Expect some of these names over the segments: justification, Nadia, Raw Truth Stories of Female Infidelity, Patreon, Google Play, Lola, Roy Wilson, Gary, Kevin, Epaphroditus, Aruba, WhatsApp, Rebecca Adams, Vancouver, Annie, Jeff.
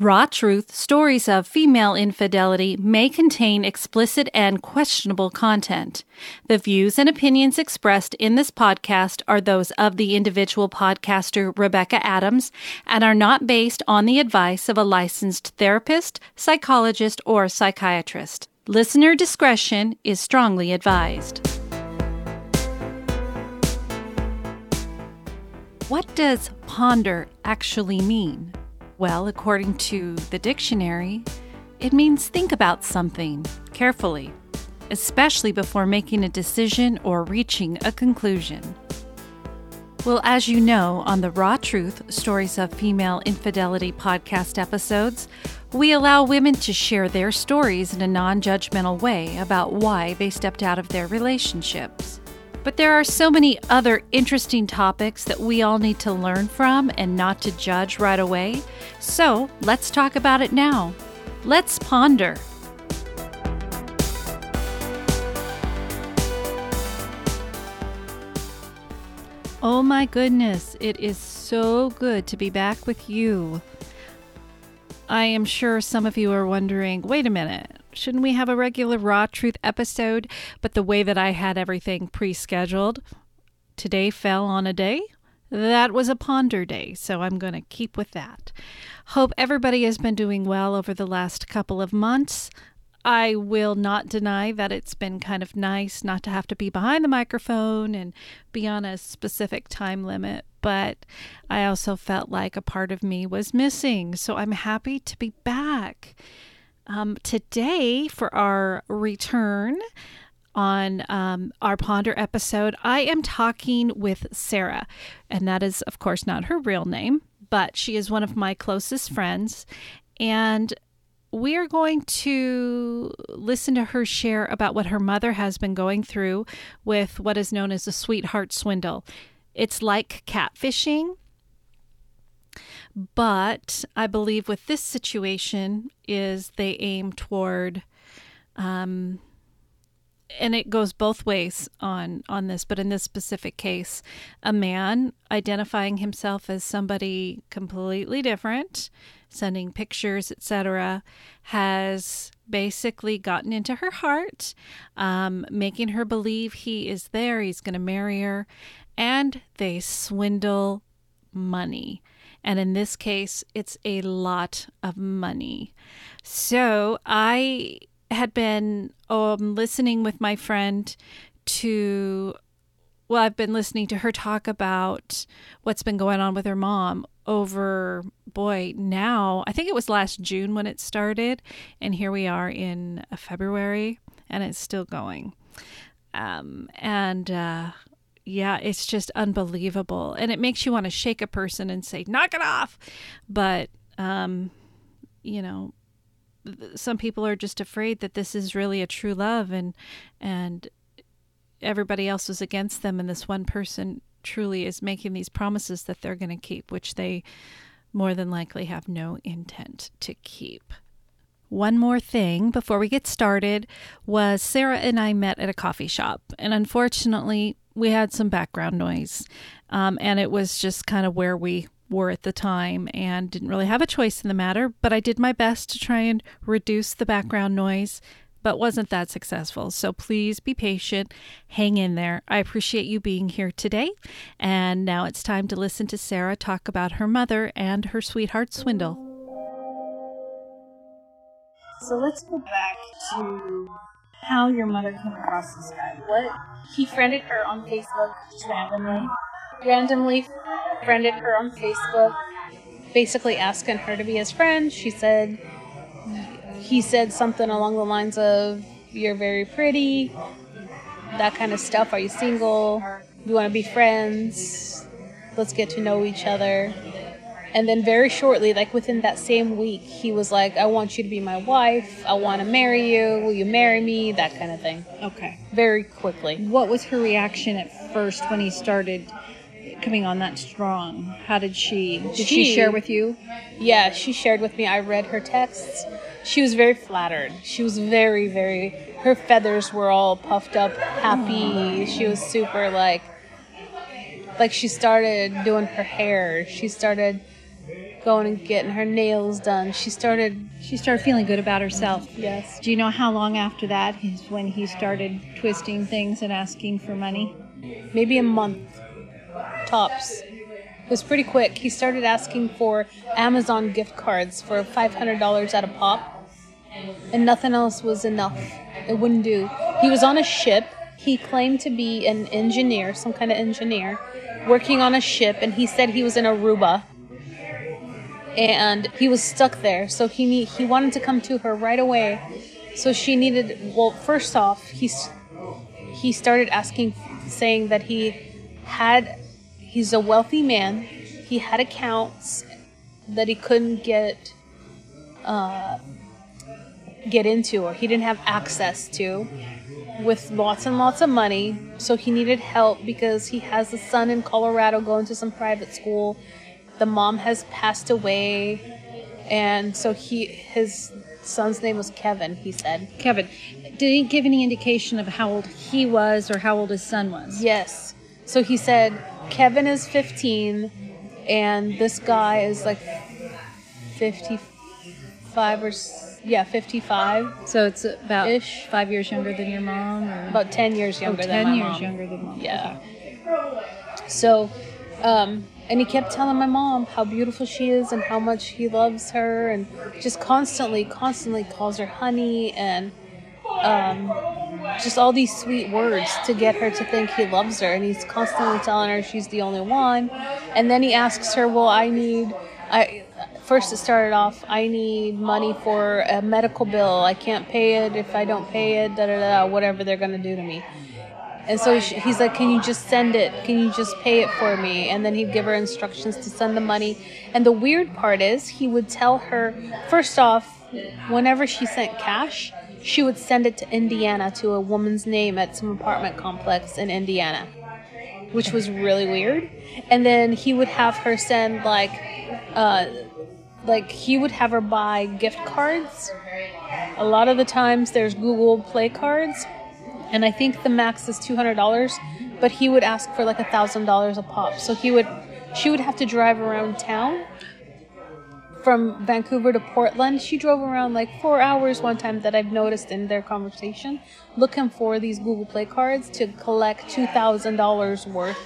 Raw Truth Stories of Female Infidelity may contain explicit and questionable content. The views and opinions expressed in this podcast are those of the individual podcaster Rebecca Adams and are not based on the advice of a licensed therapist, psychologist, or psychiatrist. Listener discretion is strongly advised. What does ponder actually mean? Well, according to the dictionary, it means think about something carefully, especially before making a decision or reaching a conclusion. Well, as you know, on the Raw Truth Stories of Female Infidelity podcast episodes, we allow women to share their stories in a non-judgmental way about why they stepped out of their relationships. But there are so many other interesting topics that we all need to learn from and not to judge right away. So let's talk about it now. Let's ponder. Oh my goodness, it is so good to be back with you. I am sure some of you are wondering, wait a minute. Shouldn't we have a regular Raw Truth episode? But the way that I had everything pre-scheduled, today fell on a day that was a ponder day, so I'm going to keep with that. Hope everybody has been doing well over the last couple of months. I will not deny that it's been kind of nice not to have to be behind the microphone and be on a specific time limit, but I also felt like a part of me was missing, so I'm happy to be back. Today, for our return on our Ponder episode, I am talking with Sarah. And that is, of course, not her real name, but she is one of my closest friends. And we are going to listen to her share about what her mother has been going through with what is known as a sweetheart swindle. It's like catfishing. But I believe with this situation is they aim toward, and it goes both ways on this, but in this specific case, a man identifying himself as somebody completely different, sending pictures, etc., has basically gotten into her heart, making her believe he is there, he's going to marry her, and they swindle money. And in this case, it's a lot of money. So I had been listening with my friend to, well, I've been listening to her talk about what's been going on with her mom over, boy, now, I think it was last June when it started. And here we are in February and it's still going. Yeah, it's just unbelievable. And it makes you want to shake a person and say, knock it off. But, you know, some people are just afraid that this is really a true love and everybody else is against them. And this one person truly is making these promises that they're going to keep, which they more than likely have no intent to keep. One more thing before we get started was Sarah and I met at a coffee shop. And unfortunately, we had some background noise, and it was just kind of where we were at the time and didn't really have a choice in the matter, but I did my best to try and reduce the background noise, but wasn't that successful. So please be patient, hang in there. I appreciate you being here today. And now it's time to listen to Sarah talk about her mother and her sweetheart swindle. So let's go back to how your mother came across this guy. What? He friended her on Facebook just randomly. Friended her on Facebook, basically asking her to be his friend. He said something along the lines of, "You're very pretty," that kind of stuff. "Are you single? Do you want to be friends? Let's get to know each other." And then very shortly, like within that same week, he was like, "I want you to be my wife. I want to marry you. Will you marry me?" That kind of thing. Okay. Very quickly. What was her reaction at first when he started coming on that strong? How did she... Did she share with you? Yeah, she shared with me. I read her texts. She was very flattered. She was very, very... Her feathers were all puffed up, happy. Oh. She was super like... She started doing her hair. She started... going and getting her nails done. She started feeling good about herself. Yes. Do you know how long after that is when he started twisting things and asking for money? Maybe a month, tops. It was pretty quick. He started asking for Amazon gift cards for $500 at a pop, and nothing else was enough. It wouldn't do. He was on a ship. He claimed to be an engineer, some kind of engineer, working on a ship, and he said he was in Aruba. And he was stuck there, so he wanted to come to her right away. So she needed, well, first off, he started asking, saying that he's a wealthy man, he had accounts that he couldn't get into, or he didn't have access to, with lots and lots of money. So he needed help because he has a son in Colorado going to some private school. The mom has passed away, and so his son's name was Kevin, he said. Kevin. Did he give any indication of how old he was or how old his son was? Yes. So he said Kevin is 15, and this guy is like 55 or 55. So it's about 5 years younger than your mom? Or? About 10 years younger than my mom. 10 years younger than mom. Yeah. Okay. So... and he kept telling my mom how beautiful she is and how much he loves her, and just constantly calls her honey, and just all these sweet words to get her to think he loves her. And he's constantly telling her she's the only one. And then he asks her, well, first it started off, I need money for a medical bill. I can't pay it if I don't pay it, whatever they're going to do to me. And so he's like, can you just send it? Can you just pay it for me? And then he'd give her instructions to send the money. And the weird part is, he would tell her, first off, whenever she sent cash, she would send it to Indiana, to a woman's name at some apartment complex in Indiana, which was really weird. And then he would have her send he would have her buy gift cards. A lot of the times there's Google Play cards. And I think the max is $200, but he would ask for like $1,000 a pop. So she would have to drive around town from Vancouver to Portland. She drove around like 4 hours one time, that I've noticed in their conversation, looking for these Google Play cards to collect $2,000 worth.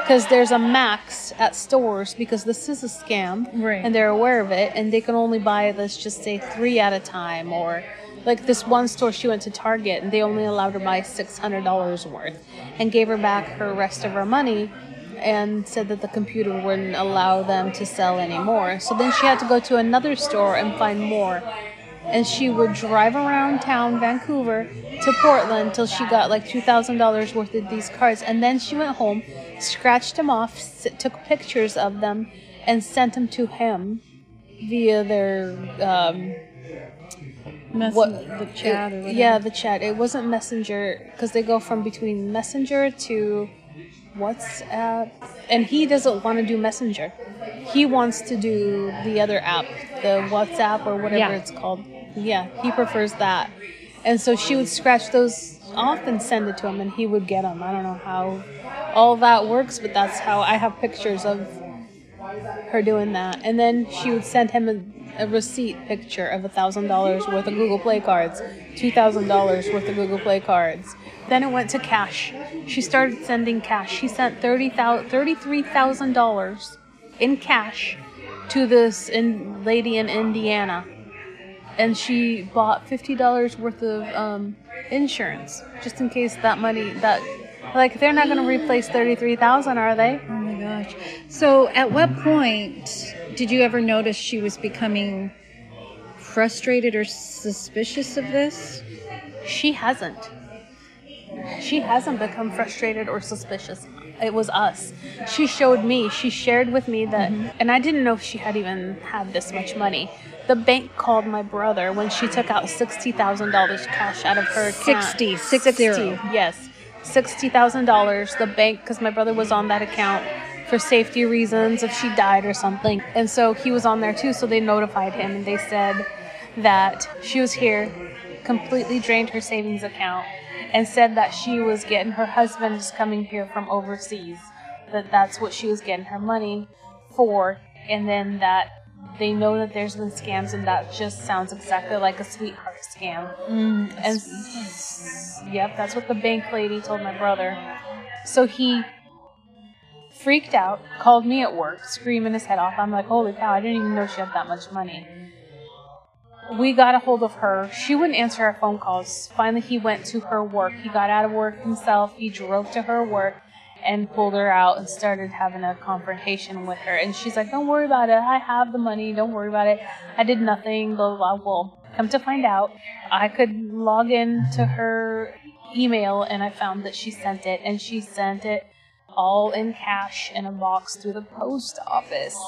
Because there's a max at stores, because this is a scam, right? And they're aware of it, and they can only buy, let's just say, 3 at a time, or... Like this one store, she went to Target, and they only allowed her to buy $600 worth, and gave her back her rest of her money, and said that the computer wouldn't allow them to sell anymore. So then she had to go to another store and find more. And she would drive around town, Vancouver to Portland, till she got like $2,000 worth of these cards. And then she went home, scratched them off, took pictures of them, and sent them to him via their... the chat or whatever. Yeah, the chat. It wasn't Messenger, because they go from between Messenger to WhatsApp. And he doesn't want to do Messenger. He wants to do the other app, the WhatsApp or whatever it's called. Yeah, he prefers that. And so she would scratch those off and send it to him, and he would get them. I don't know how all that works, but that's how I have pictures of her doing that. And then she would send him a receipt picture of $1,000 worth of Google Play cards, $2,000 worth of Google Play cards. Then it went to cash. She started sending cash. She sent $33,000 in cash to this lady in Indiana, and she bought $50 worth of insurance, just in case that money they're not going to replace $33,000, are they? Oh my gosh! So at what point did you ever notice she was becoming frustrated or suspicious of this? She hasn't. She hasn't become frustrated or suspicious. It was us. She shared with me that, and I didn't know if she had even had this much money. The bank called my brother when she took out $60,000 cash out of her account. 60. Yes. $60,000. The bank, because my brother was on that account for safety reasons, if she died or something. And so he was on there too, so they notified him, and they said that she was here, completely drained her savings account, and said that she was getting her husband's coming here from overseas, that's what she was getting her money for, and then that They know that there's been scams, and that just sounds exactly like a sweetheart scam. And yep, that's what the bank lady told my brother. So he freaked out, called me at work, screaming his head off. I'm like, holy cow, I didn't even know she had that much money. We got a hold of her. She wouldn't answer our phone calls. Finally, he went to her work. He got out of work himself. He drove to her work and pulled her out and started having a confrontation with her. And she's like, don't worry about it. I have the money. Don't worry about it. I did nothing, blah, blah, blah. Well, come to find out, I could log in to her email, and I found that she sent it. And she sent it all in cash in a box through the post office.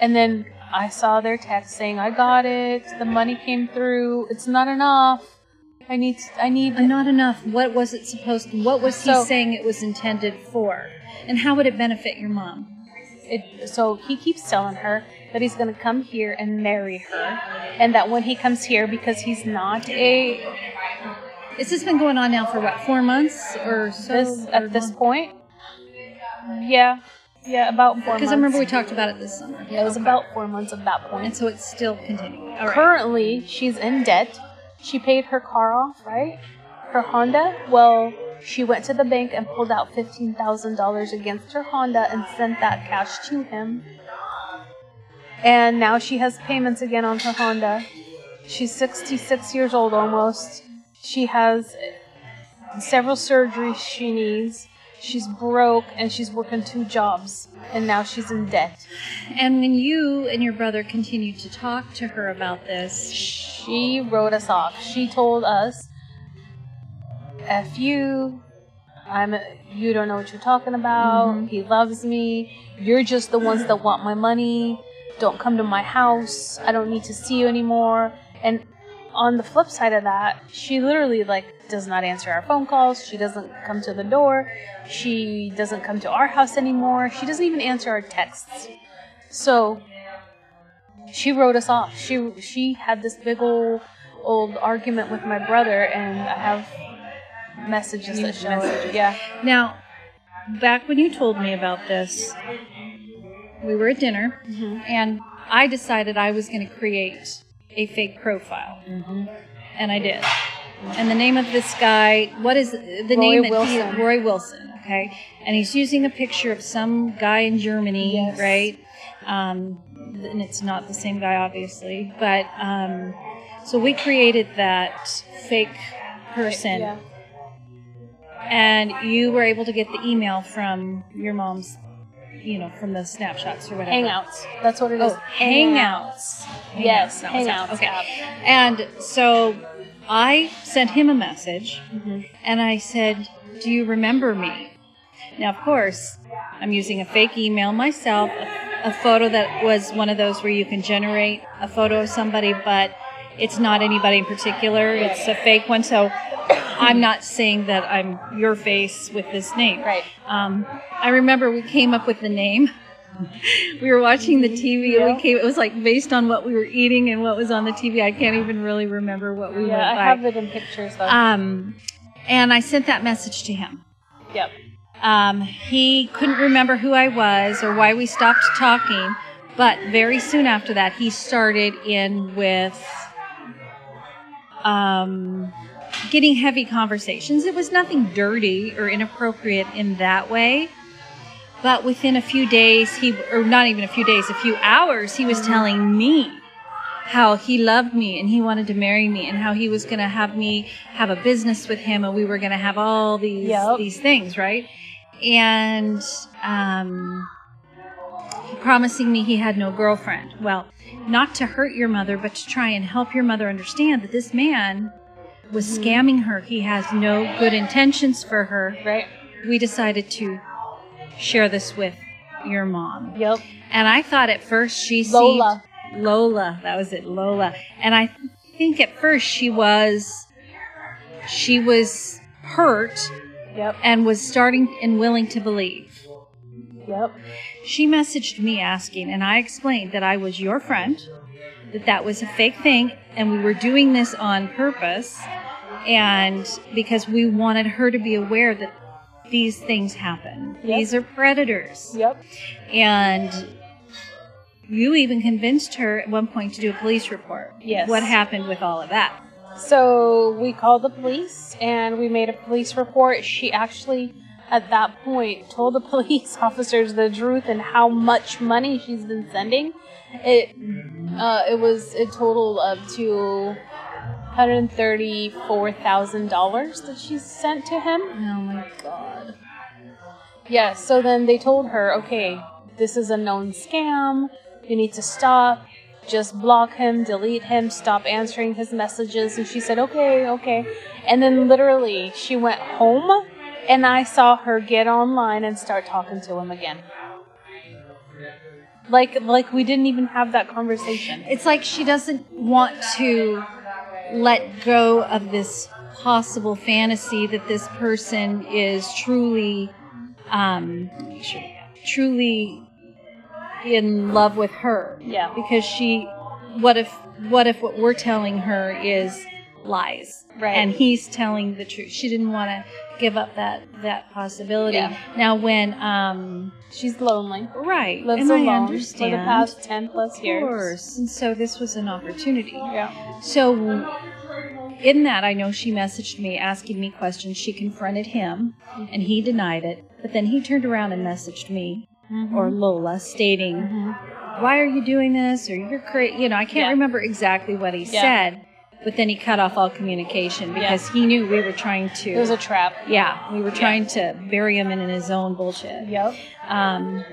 And then I saw their text saying, I got it. The money came through. It's not enough. I need. Not enough. What was it supposed to, what was he saying it was intended for? And how would it benefit your mom? So he keeps telling her that he's going to come here and marry her. And that when he comes here, because he's not a... This has been going on now for what, 4 months or so? At this point? Yeah. Yeah, about 4 months. Because I remember we talked about it this summer. Yeah, it was about 4 months at that point. And so it's still continuing. All right. Currently, she's in debt. She paid her car off, right? Her Honda? Well, she went to the bank and pulled out $15,000 against her Honda and sent that cash to him. And now she has payments again on her Honda. She's 66 years old almost. She has several surgeries she needs. She's broke, and she's working 2 jobs, and now she's in debt. And when you and your brother continued to talk to her about this... She wrote us off. She told us, F you, you don't know what you're talking about, he loves me, you're just the ones that want my money, don't come to my house, I don't need to see you anymore. And on the flip side of that, she literally, like, does not answer our phone calls. She doesn't come to the door. She doesn't come to our house anymore. She doesn't even answer our texts. So she wrote us off. She had this big old argument with my brother, and I have messages that show it. Yeah. Now, back when you told me about this, we were at dinner, and I decided I was going to create a fake profile, and I did. And the name of this guy, what is the name? Roy Wilson, okay? And he's using a picture of some guy in Germany, right? And it's not the same guy, obviously. But so we created that fake person. Yeah. And you were able to get the email from your mom's, you know, from the snapshots or whatever. Hangouts. That's what it is. Oh, Hangouts. Yes, Hangouts. Okay. And so I sent him a message, and I said, do you remember me? Now, of course, I'm using a fake email myself, a photo that was one of those where you can generate a photo of somebody, but it's not anybody in particular. It's a fake one, so I'm not saying that I'm your face with this name. Right. I remember we came up with the name. We were watching the TV, and we came. It was like based on what we were eating and what was on the TV. I can't even really remember what we went by. Yeah, I have it in pictures though. And I sent that message to him. Yep. He couldn't remember who I was or why we stopped talking, but very soon after that, he started in with getting heavy conversations. It was nothing dirty or inappropriate in that way. But within a few days, a few hours, he was telling me how he loved me and he wanted to marry me and how he was going to have me have a business with him and we were going to have all these things, right? And promising me he had no girlfriend. Well, not to hurt your mother, but to try and help your mother understand that this man was scamming her. He has no good intentions for her. Right. We decided to share this with your mom. Yep. And I thought at first she seemed... Lola. That was it, Lola. And I think at first she was hurt and was starting and willing to believe. Yep. She messaged me asking, and I explained that I was your friend, that was a fake thing, and we were doing this on purpose, and because we wanted her to be aware that these things happen. Yep. These are predators. Yep. And You even convinced her at one point to do a police report. Yes. What happened with all of that? So we called the police and we made a police report. She actually, at that point, told the police officers the truth and how much money she's been sending. It was a total of $234,000 that she sent to him. Oh my God. Yeah, so then they told her, okay, this is a known scam. You need to stop. Just block him, delete him, stop answering his messages. And she said, okay. And then literally she went home and I saw her get online and start talking to him again. Like we didn't even have that conversation. It's like she doesn't want to let go of this possible fantasy that this person is truly in love with her. Yeah. Because what if what we're telling her is lies. Right. And he's telling the truth. She didn't want to give up that possibility. Yeah. Now when she's lonely. Right. Lives and alone. I understand. For the past 10+ years. Of course. And so this was an opportunity. Yeah. So in that, I know she messaged me asking me questions. She confronted him and he denied it. But then he turned around and messaged me. Mm-hmm. Or Lola, stating, mm-hmm. why are you doing this? Or you're crazy. You know, I can't remember exactly what he said, but then he cut off all communication because he knew we were trying to. It was a trap. Yeah, we were trying to bury him in his own bullshit. Yep.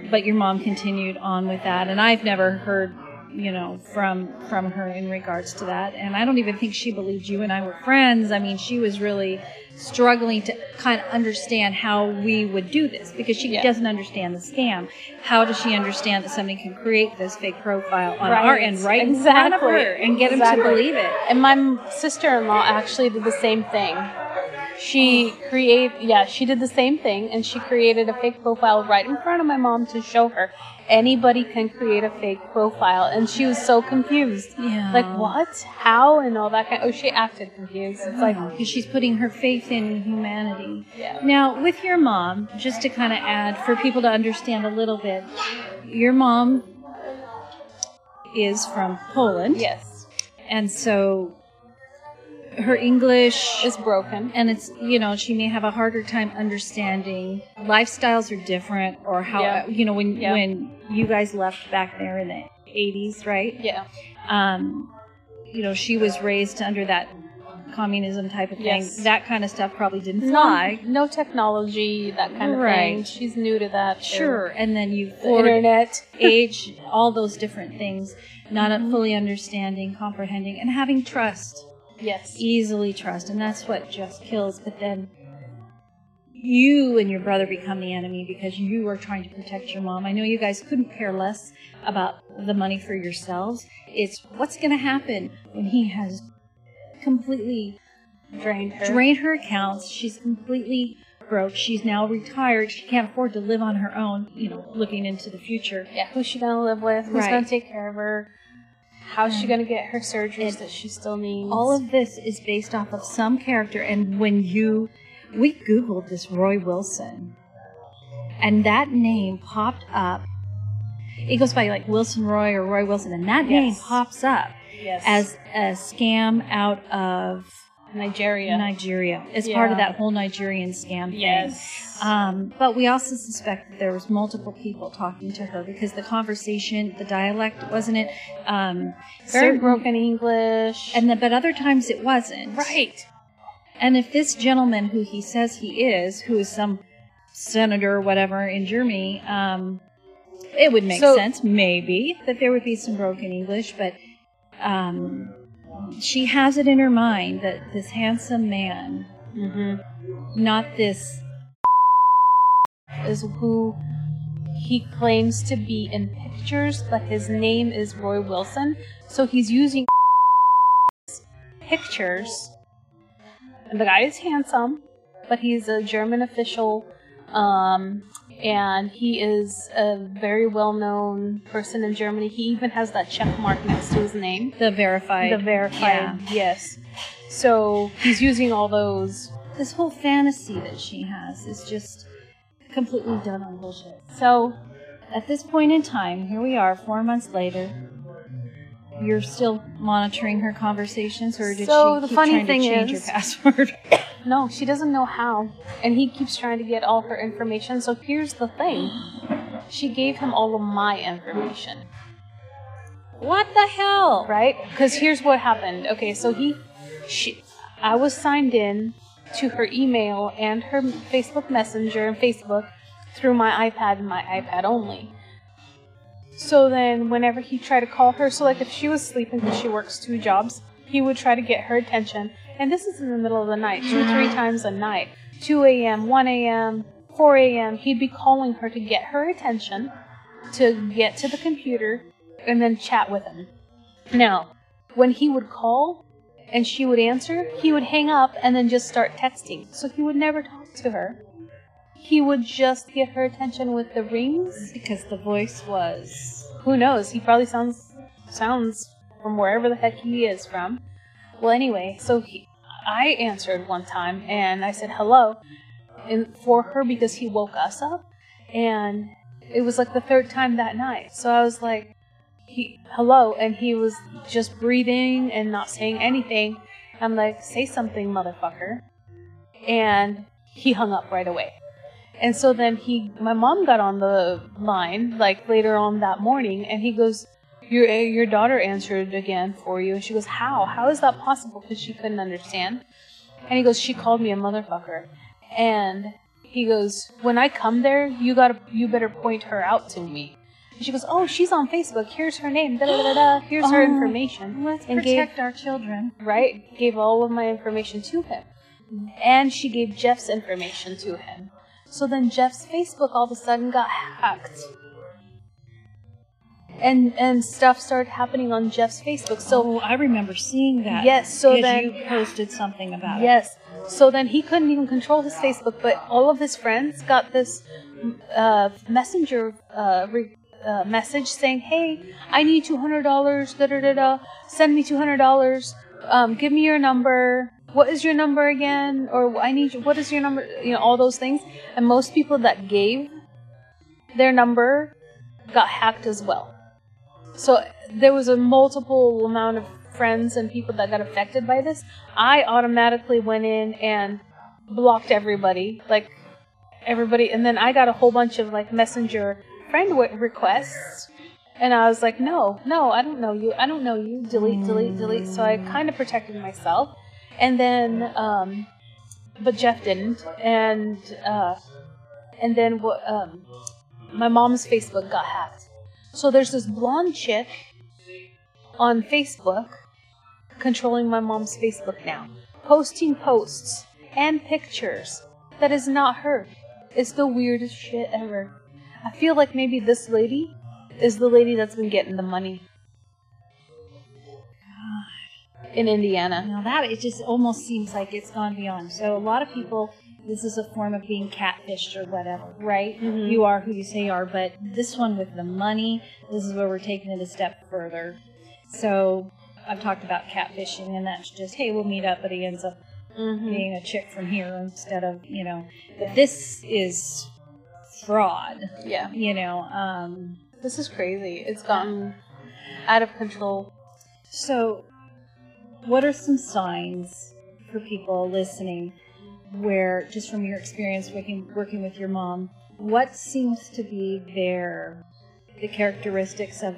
But your mom continued on with that, and I've never heard, you know, from her in regards to that. And I don't even think she believed you and I were friends. I mean, she was really struggling to kind of understand how we would do this because she doesn't understand the scam. How does she understand that somebody can create this fake profile on our end in front of her and get him to believe it? And my sister-in-law actually did the same thing. She did the same thing, and she created a fake profile right in front of my mom to show her anybody can create a fake profile, and she was so confused. Yeah. Like, what? How? And all that she acted confused. It's because she's putting her faith in humanity. Yeah. Now, with your mom, just to kind of add, for people to understand a little bit, your mom is from Poland. Yes. And so her English is broken, and it's, you know, she may have a harder time understanding. Lifestyles are different, or how you know when you guys left back there in the 80s, right? Yeah. You know, she was raised under that communism type of thing. Yes. That kind of stuff probably didn't fly. No technology, that kind of thing. She's new to that. Sure. And then you internet age, all those different things, not fully understanding, comprehending, and having trust. Yes. Easily trust, and that's what just kills. But then you and your brother become the enemy because you are trying to protect your mom. I know you guys couldn't care less about the money for yourselves. It's what's going to happen when he has completely drained her accounts. She's completely broke. She's now retired. She can't afford to live on her own, you know, looking into the future. Yeah. Who's she going to live with? Who's going to take care of her? How's she going to get her surgeries that she still needs? All of this is based off of some character. And when we Googled this Roy Wilson, and that name popped up. It goes by like Wilson Roy or Roy Wilson, and that name pops up as a scam out of Nigeria. It's part of that whole Nigerian scam thing. Yes. But we also suspect that there was multiple people talking to her because the conversation, the dialect, wasn't it? Very broken English. But other times it wasn't. Right. And if this gentleman who he says he is, who is some senator or whatever in Germany, it would make sense, maybe, that there would be some broken English, but she has it in her mind that this handsome man, not this, is who he claims to be in pictures, but his name is Roy Wilson. So he's using pictures. And the guy is handsome, but he's a German official, and he is a very well-known person in Germany. He even has that check mark next to his name. The verified. Yeah. Yes. So he's using all those. This whole fantasy that she has is just completely done on bullshit. So At this point in time, here we are, 4 months later. You're still monitoring her conversations, or did she keep trying to change her password? No, she doesn't know how, and he keeps trying to get all her information. So here's the thing. She gave him all of my information. What the hell? Right? Because here's what happened. Okay, so I was signed in to her email and her Facebook Messenger and Facebook through my iPad and my iPad only. So then whenever he tried to call her, so like if she was sleeping because she works 2 jobs, he would try to get her attention. And this is in the middle of the night, 2 or 3 times a night, 2 a.m., 1 a.m., 4 a.m. He'd be calling her to get her attention, to get to the computer, and then chat with him. Now, when he would call and she would answer, he would hang up and then just start texting. So he would never talk to her. He would just get her attention with the rings. Because the voice was... Who knows? He probably sounds from wherever the heck he is from. Well, anyway, so I answered one time, and I said hello for her because he woke us up. And it was like the 3rd time that night. So I was like, hello, and he was just breathing and not saying anything. I'm like, say something, motherfucker. And he hung up right away. And so then my mom got on the line, like later on that morning, and he goes, your daughter answered again for you. And she goes, how? How is that possible? Because she couldn't understand. And he goes, she called me a motherfucker. And he goes, when I come there, you better point her out to me. And she goes, oh, she's on Facebook. Here's her name. Da da da da. Here's her information. Let's protect our children. Right? Gave all of my information to him. And she gave Jeff's information to him. So then Jeff's Facebook all of a sudden got hacked. And stuff started happening on Jeff's Facebook. So I remember seeing that. Yes, so then you posted something about it. Yes. So then he couldn't even control his Facebook, but all of his friends got this messenger message saying, "Hey, I need $200. Da da da da. Send me $200. Give me your number. What is your number again? Or I need. What is your number? You know, all those things." And most people that gave their number got hacked as well. So there was a multiple amount of friends and people that got affected by this. I automatically went in and blocked everybody, and then I got a whole bunch of messenger friend requests, and I was like, no, I don't know you, delete. So I kind of protected myself, and then, but Jeff didn't, and then my mom's Facebook got hacked. So there's this blonde chick on Facebook controlling my mom's Facebook now, posting posts and pictures that is not her. It's the weirdest shit ever. I feel like maybe this lady is the lady that's been getting the money in Indiana. Now that, it just almost seems like it's gone beyond. So a lot of people... This is a form of being catfished or whatever, right? Mm-hmm. You are who you say you are, but this one with the money, this is where we're taking it a step further. So I've talked about catfishing, and that's just, hey, we'll meet up, but he ends up being a chick from here instead of, But this is fraud. Yeah. This is crazy. It's gotten out of control. So what are some signs for people listening where, just from your experience working with your mom, what seems to be the characteristics of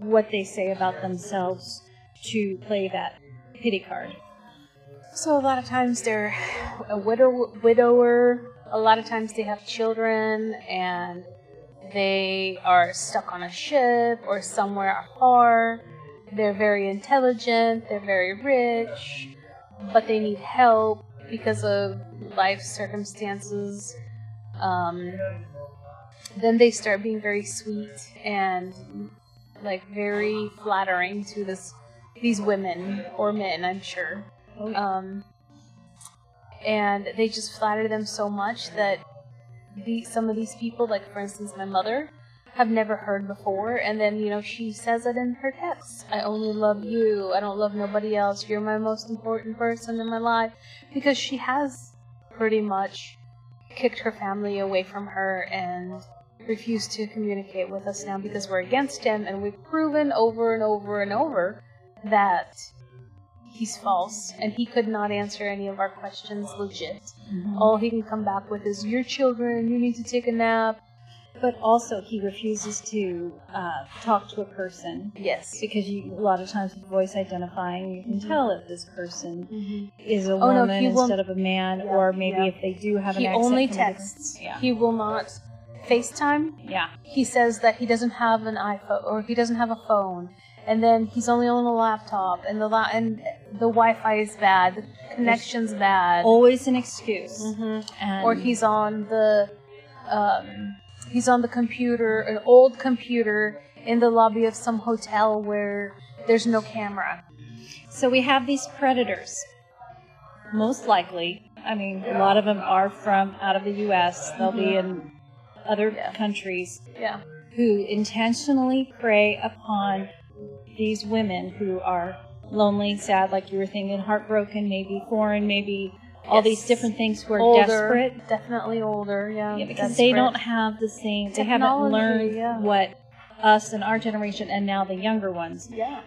what they say about themselves to play that pity card? So a lot of times they're a widower, a lot of times they have children, and they are stuck on a ship or somewhere afar. They're very intelligent, they're very rich, but they need help because of life circumstances. Then they start being very sweet and very flattering to these women or men, I'm sure. And they just flatter them so much that some of these people, for instance my mother, have never heard before. And then, she says it in her text. I only love you. I don't love nobody else. You're my most important person in my life. Because she has pretty much kicked her family away from her and refused to communicate with us now because we're against him, and we've proven over and over and over that he's false, and he could not answer any of our questions legit. Mm-hmm. All he can come back with is, your children, you need to take a nap. But also, he refuses to talk to a person. Yes. Because a lot of times with voice identifying, you can tell if this person is a woman instead of a man, or maybe if they do have an accent. He only texts. Yeah. He will not FaceTime. Yeah. He says that he doesn't have an iPhone, or he doesn't have a phone. And then he's only on a laptop, and the Wi-Fi is bad, the connection's bad. Always an excuse. Mm-hmm. Or he's on the... He's on the computer, an old computer, in the lobby of some hotel where there's no camera. So we have these predators. Most likely, I mean, a lot of them are from out of the U.S. They'll be in other countries. Yeah. Who intentionally prey upon these women who are lonely, sad, like you were thinking, heartbroken, maybe foreign, maybe... all these different things who are older, desperate. Definitely older, yeah. Because desperate. They don't have the same... Technology, they haven't learned what us and our generation and now the younger ones. Yeah.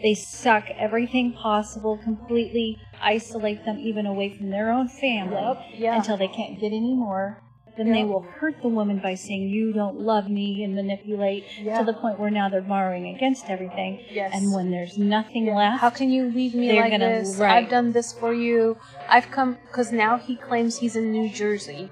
They suck everything possible, completely isolate them even away from their own family until they can't get any more. Then they will hurt the woman by saying, you don't love me, and manipulate to the point where now they're borrowing against everything. Yes. And when there's nothing left... How can you leave me like this? Right. I've done this for you. I've come... Because now he claims he's in New Jersey,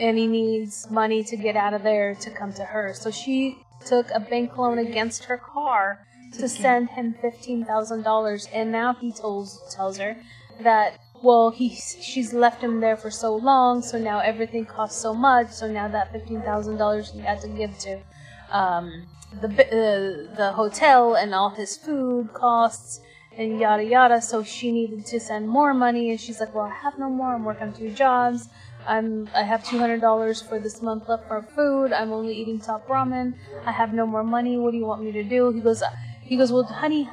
and he needs money to get out of there to come to her. So she took a bank loan against her car to send him $15,000. And now he tells her that... well, she's left him there for so long, so now everything costs so much, so now that $15,000 he had to give to the hotel and all his food costs and yada yada, so she needed to send more money, and she's like, well, I have no more, I'm working 2 jobs, I have $200 for this month left for food, I'm only eating top ramen, I have no more money, what do you want me to do? He goes, well, honey,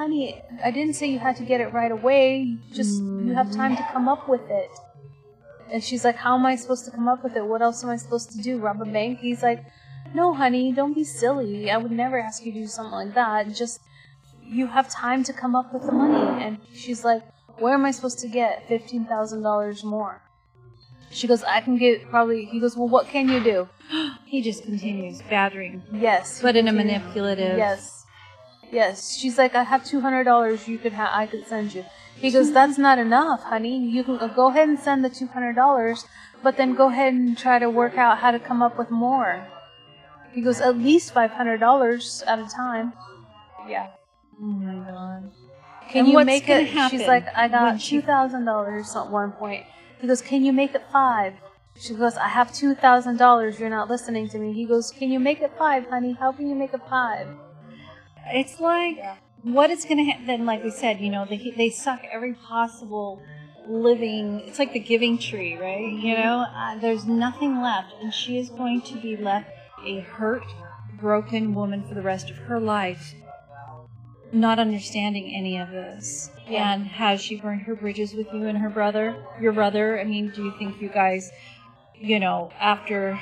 I didn't say you had to get it right away. Just, you have time to come up with it. And she's like, how am I supposed to come up with it? What else am I supposed to do, rob a bank? He's like, no, honey, don't be silly. I would never ask you to do something like that. Just, you have time to come up with the money. And she's like, where am I supposed to get $15,000 more? She goes, I can get probably... He goes, well, what can you do? He just continues battering. Yes. But in a manipulative... Yes. Yes, she's like, I have $200 I could send you. He goes, that's not enough, honey. You can go ahead and send the $200, but then go ahead and try to work out how to come up with more. He goes, at least $500 at a time. Yeah. Oh, my God. Can you make it? She's like, I got $2,000 at one point. He goes, can you make it 5? She goes, I have $2,000. You're not listening to me. He goes, can you make it 5, honey? How can you make it 5? It's like, what is going to happen, then, like we said, you know, they suck every possible living, it's like the giving tree, right? You know, there's nothing left, and she is going to be left a hurt, broken woman for the rest of her life, not understanding any of this. Yeah. And has she burned her bridges with you and her brother, your brother? I mean, do you think you guys, you know, after...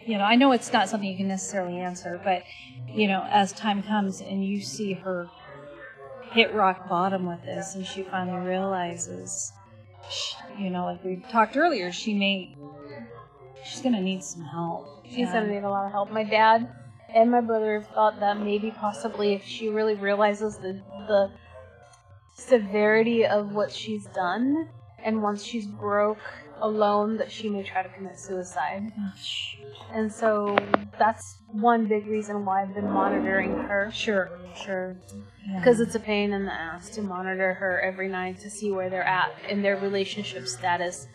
You know, I know it's not something you can necessarily answer, but, you know, as time comes and you see her hit rock bottom with this, and she finally realizes, you know, like we talked earlier, she's going to need some help. She's going to need a lot of help. My dad and my brother thought that maybe possibly if she really realizes the severity of what she's done, and once she's broke... alone, that she may try to commit suicide. And so that's one big reason why I've been monitoring her. Sure. Because it's a pain in the ass to monitor her every night to see where they're at in their relationship status.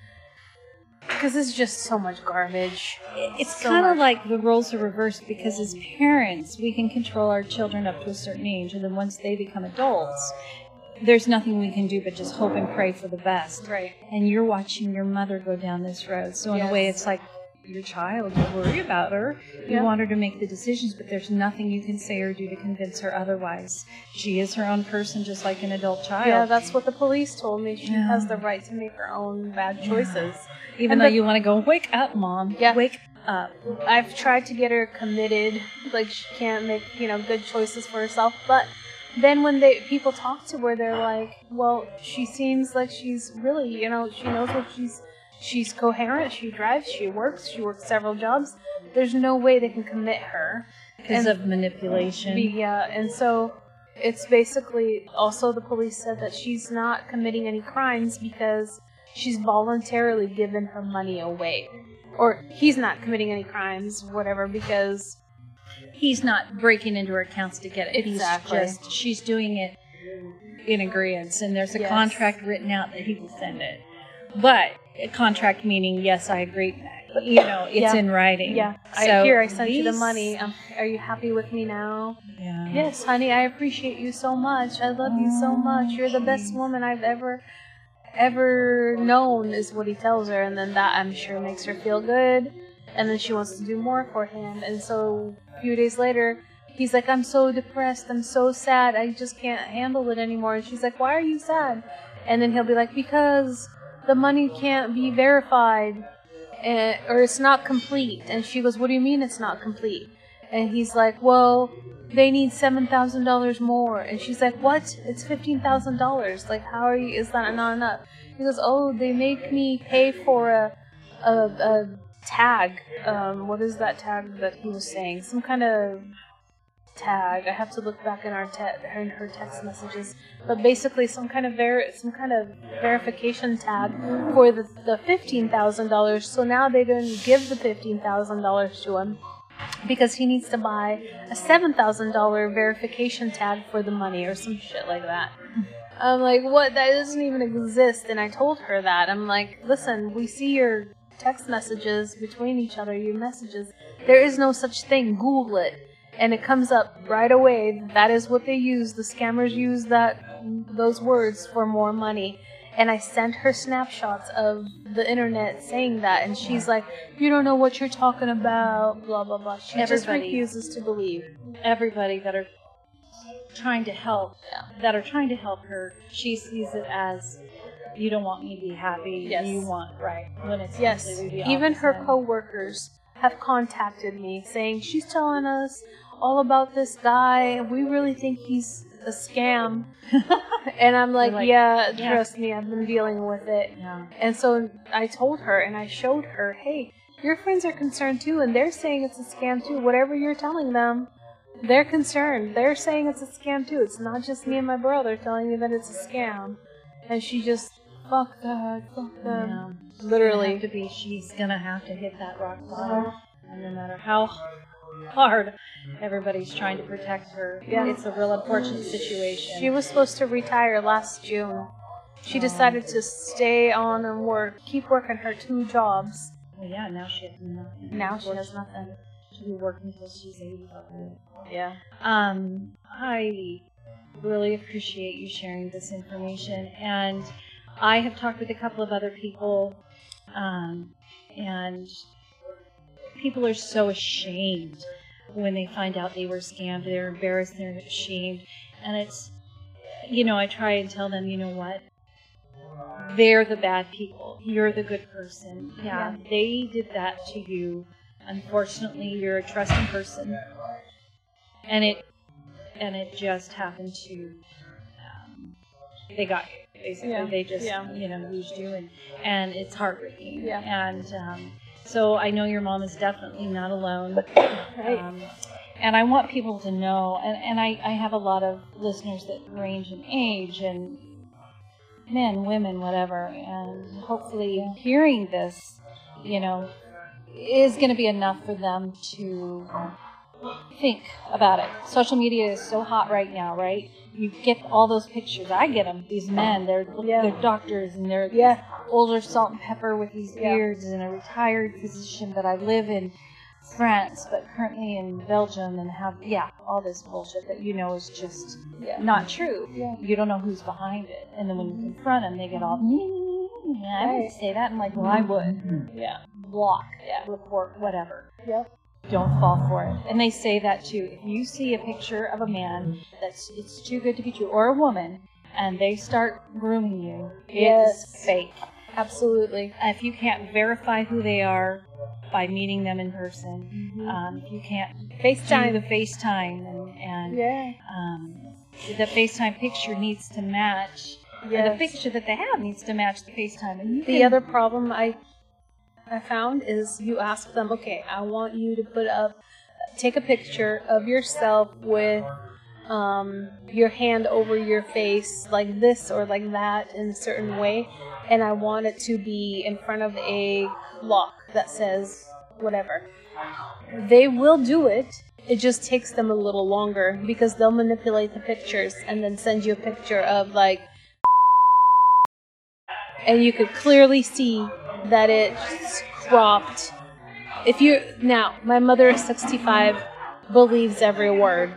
Because it's just so much garbage. It's so kind of like the roles are reversed, because as parents, we can control our children up to a certain age, and then once they become adults, there's nothing we can do but just hope and pray for the best. Right. And you're watching your mother go down this road. So in a way, it's like your child. You worry about her. You want her to make the decisions, but there's nothing you can say or do to convince her otherwise. She is her own person, just like an adult child. Yeah, that's what the police told me. She has the right to make her own bad choices. Even though you want to go, wake up, Mom. Yeah. Wake up. I've tried to get her committed, like she can't make, you know, good choices for herself, but then when people talk to her, they're like, well, she seems like she's really, you know, she knows what she's coherent, she drives, she works several jobs. There's no way they can commit her. Because of manipulation. Yeah, and so it's basically also the police said that she's not committing any crimes because she's voluntarily given her money away. Or he's not committing any crimes, whatever, because he's not breaking into her accounts to get it. Exactly. He's just, she's doing it in agreement, and there's a contract written out that he will send it. But a contract meaning, yes, I agree. You know, it's in writing. Yeah. So I sent you the money. Are you happy with me now? Yeah. Yes, honey, I appreciate you so much. I love you so much. You're the best woman I've ever known is what he tells her. And then that, I'm sure, makes her feel good. And then she wants to do more for him. And so a few days later, he's like, I'm so depressed. I'm so sad. I just can't handle it anymore. And she's like, why are you sad? And then he'll be like, because the money can't be verified. Or it's not complete. And she goes, what do you mean it's not complete? And he's like, well, they need $7,000 more. And she's like, what? It's $15,000. Like, how are you? Is that not enough? He goes, oh, they make me pay for a tag. What is that tag that he was saying? Some kind of tag. I have to look back in her text messages, but basically some kind of verification tag for the $15,000. So now they don't give the $15,000 to him because he needs to buy a $7,000 verification tag for the money or some shit like that. I'm like, what? That doesn't even exist. And I told her that. I'm like, listen, we see your text messages between each other, your messages. There is no such thing. Google it. And it comes up right away. That is what they use. The scammers use those words for more money. And I sent her snapshots of the internet saying that. And she's like, you don't know what you're talking about, blah, blah, blah. She just refuses to believe. Everybody that are trying to help, her, she sees it as, you don't want me to be happy. Yes. You want, right. When it's even her co-workers have contacted me saying, she's telling us all about this guy. We really think he's a scam. And I'm like yeah, trust me, I've been dealing with it. Yeah. And so I told her and I showed her, hey, your friends are concerned too, and they're saying it's a scam too. Whatever you're telling them, they're concerned. They're saying it's a scam too. It's not just me and my brother telling you that it's a scam. And she just, fuck that, fuck them. Yeah. Literally, she's gonna have to hit that rock bottom, and no matter how hard everybody's trying to protect her, it's a real unfortunate situation. She was supposed to retire last June. She decided to stay on and keep working her two jobs. Well, yeah, now she has nothing. She'll be working until she's 85. Yeah. I really appreciate you sharing this information, and I have talked with a couple of other people, and people are so ashamed when they find out they were scammed. They're embarrassed, they're ashamed, and it's, you know, I try and tell them, you know what, they're the bad people, you're the good person. Yeah, they did that to you. Unfortunately, you're a trusting person, and it just happened to, they got you. Basically, they just, you know, used you, and it's heartbreaking. Yeah. And so I know your mom is definitely not alone. Right. And I want people to know, and I have a lot of listeners that range in age, and men, women, whatever, and hopefully hearing this, you know, is going to be enough for them to think about it. Social media is so hot right now, right? You get all those pictures. I get them. These men, they're doctors, and they're older salt and pepper with these beards, and a retired physician. But I live in France, but currently in Belgium, and have all this bullshit that you know is just not true. Yeah. You don't know who's behind it, and then when you confront them, they get all, I wouldn't say that. I'm like, well, I would. Yeah. Block. Yeah. Report. Whatever. Yeah. Don't fall for it. And they say that too. If you see a picture of a man it's too good to be true, or a woman, and they start grooming you, it is fake. Absolutely. If you can't verify who they are by meeting them in person, mm-hmm. If you can't FaceTime, do the FaceTime, and yeah. The FaceTime picture needs to match. Yes. The picture that they have needs to match the FaceTime. And the other problem I found is you ask them, okay, I want you to take a picture of yourself with your hand over your face like this or like that in a certain way, and I want it to be in front of a clock that says whatever. They will do it. It just takes them a little longer because they'll manipulate the pictures and then send you a picture of like, and you could clearly see that it's cropped. Now, my mother is 65, believes every word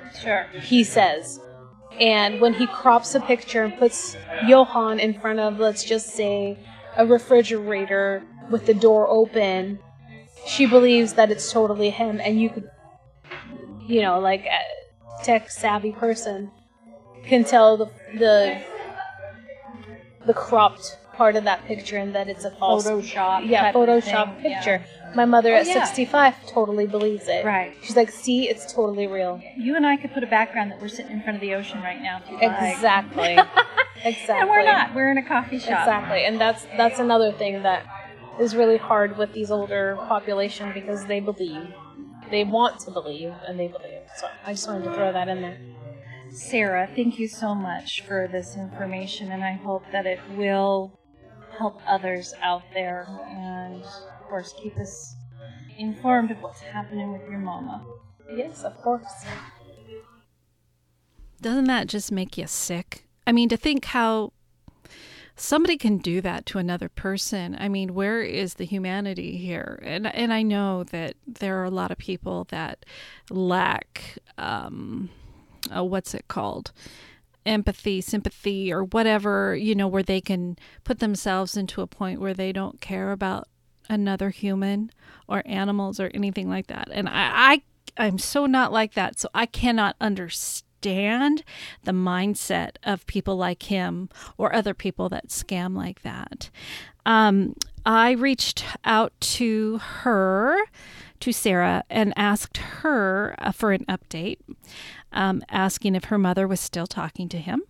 he says. And when he crops a picture and puts Johan in front of, let's just say, a refrigerator with the door open, she believes that it's totally him. And you could, you know, like a tech-savvy person can tell the cropped part of that picture and that it's a false Photoshop. Yeah, Photoshop picture. Yeah. My mother at 65 totally believes it. Right. She's like, see, it's totally real. You and I could put a background that we're sitting in front of the ocean right now. If you like. Exactly. And we're not. We're in a coffee shop. Exactly. And that's another thing that is really hard with these older population because they believe. They want to believe and they believe. So I just wanted to throw that in there. Sarah, thank you so much for this information, and I hope that it will help others out there, and of course keep us informed of what's happening with your mama. Yes, of course. Doesn't that just make you sick? I mean, to think how somebody can do that to another person. I mean, where is the humanity here? And I know that there are a lot of people that lack what's it called? Empathy, sympathy, or whatever, you know, where they can put themselves into a point where they don't care about another human or animals or anything like that. And I'm so not like that. So I cannot understand the mindset of people like him or other people that scam like that. I reached out to her, to Sarah, and asked her for an update. Asking if her mother was still talking to him.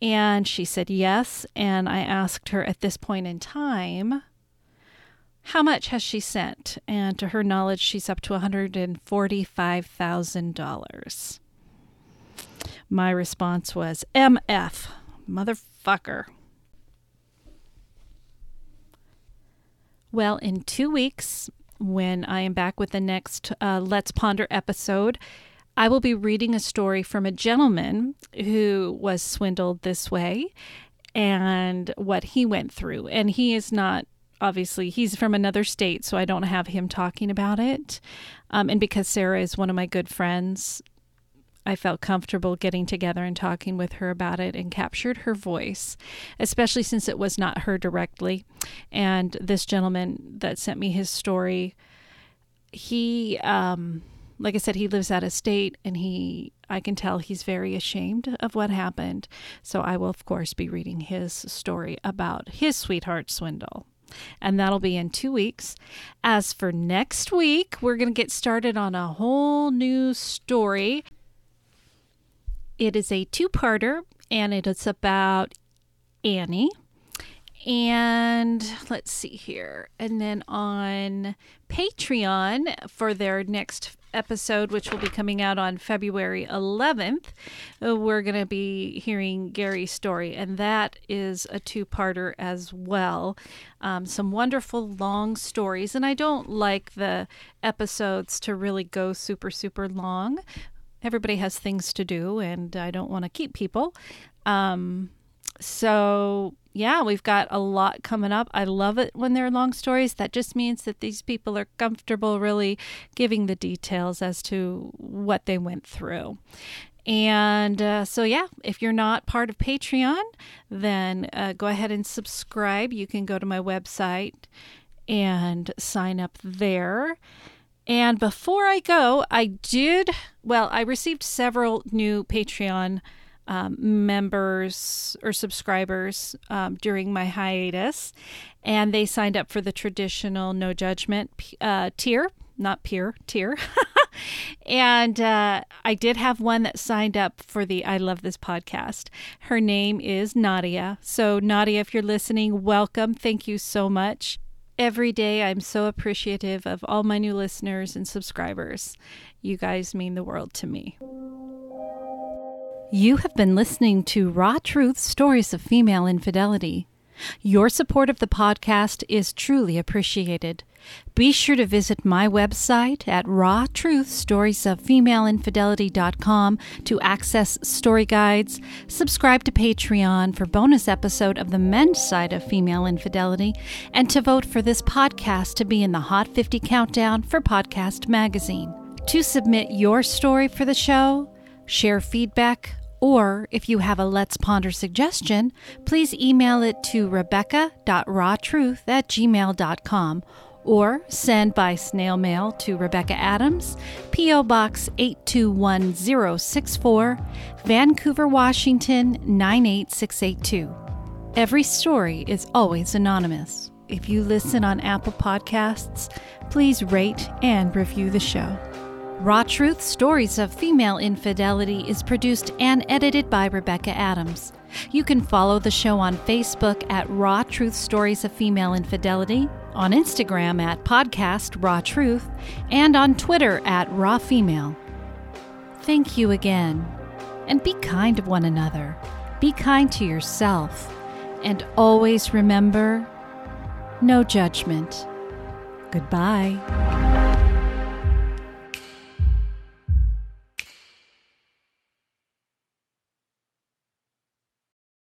And she said yes. And I asked her at this point in time, how much has she sent? And to her knowledge, she's up to $145,000. My response was, MF, motherfucker. Well, in 2 weeks, when I am back with the next Let's Ponder episode, I will be reading a story from a gentleman who was swindled this way and what he went through. And he is not, obviously, he's from another state, so I don't have him talking about it. And because Sarah is one of my good friends, I felt comfortable getting together and talking with her about it and captured her voice, especially since it was not her directly. And this gentleman that sent me his story, he... like I said, he lives out of state, and I can tell he's very ashamed of what happened. So I will, of course, be reading his story about his sweetheart swindle. And that'll be in 2 weeks. As for next week, we're going to get started on a whole new story. It is a two-parter, and it is about Annie. And let's see here. And then on Patreon for their next episode, which will be coming out on February 11th, we're going to be hearing Gary's story, and that is a two-parter as well. Some wonderful long stories, and I don't like the episodes to really go super, super long. Everybody has things to do, and I don't want to keep people. So... yeah, we've got a lot coming up. I love it when they're long stories. That just means that these people are comfortable really giving the details as to what they went through. And so, yeah, if you're not part of Patreon, then go ahead and subscribe. You can go to my website and sign up there. And before I go, I received several new Patreon members or subscribers during my hiatus, and they signed up for the traditional no judgment tier, not peer tier. And I did have one that signed up for the I Love This Podcast. Her name is Nadia. So Nadia, if you're listening, welcome. Thank you so much. Every day I'm so appreciative of all my new listeners and subscribers. You guys mean the world to me. You have been listening to Raw Truth Stories of Female Infidelity. Your support of the podcast is truly appreciated. Be sure to visit my website at rawtruthstoriesoffemaleinfidelity.com to access story guides, subscribe to Patreon for bonus episode of the men's side of female infidelity, and to vote for this podcast to be in the Hot 50 Countdown for Podcast Magazine. To submit your story for the show, share feedback, or if you have a Let's Ponder suggestion, please email it to rebecca.rawtruth@gmail.com or send by snail mail to Rebecca Adams, P.O. Box 821064, Vancouver, Washington 98682. Every story is always anonymous. If you listen on Apple Podcasts, please rate and review the show. Raw Truth Stories of Female Infidelity is produced and edited by Rebecca Adams. You can follow the show on Facebook at Raw Truth Stories of Female Infidelity, on Instagram at Podcast Raw Truth, and on Twitter at Raw Female. Thank you again. And be kind to one another. Be kind to yourself. And always remember, no judgment. Goodbye.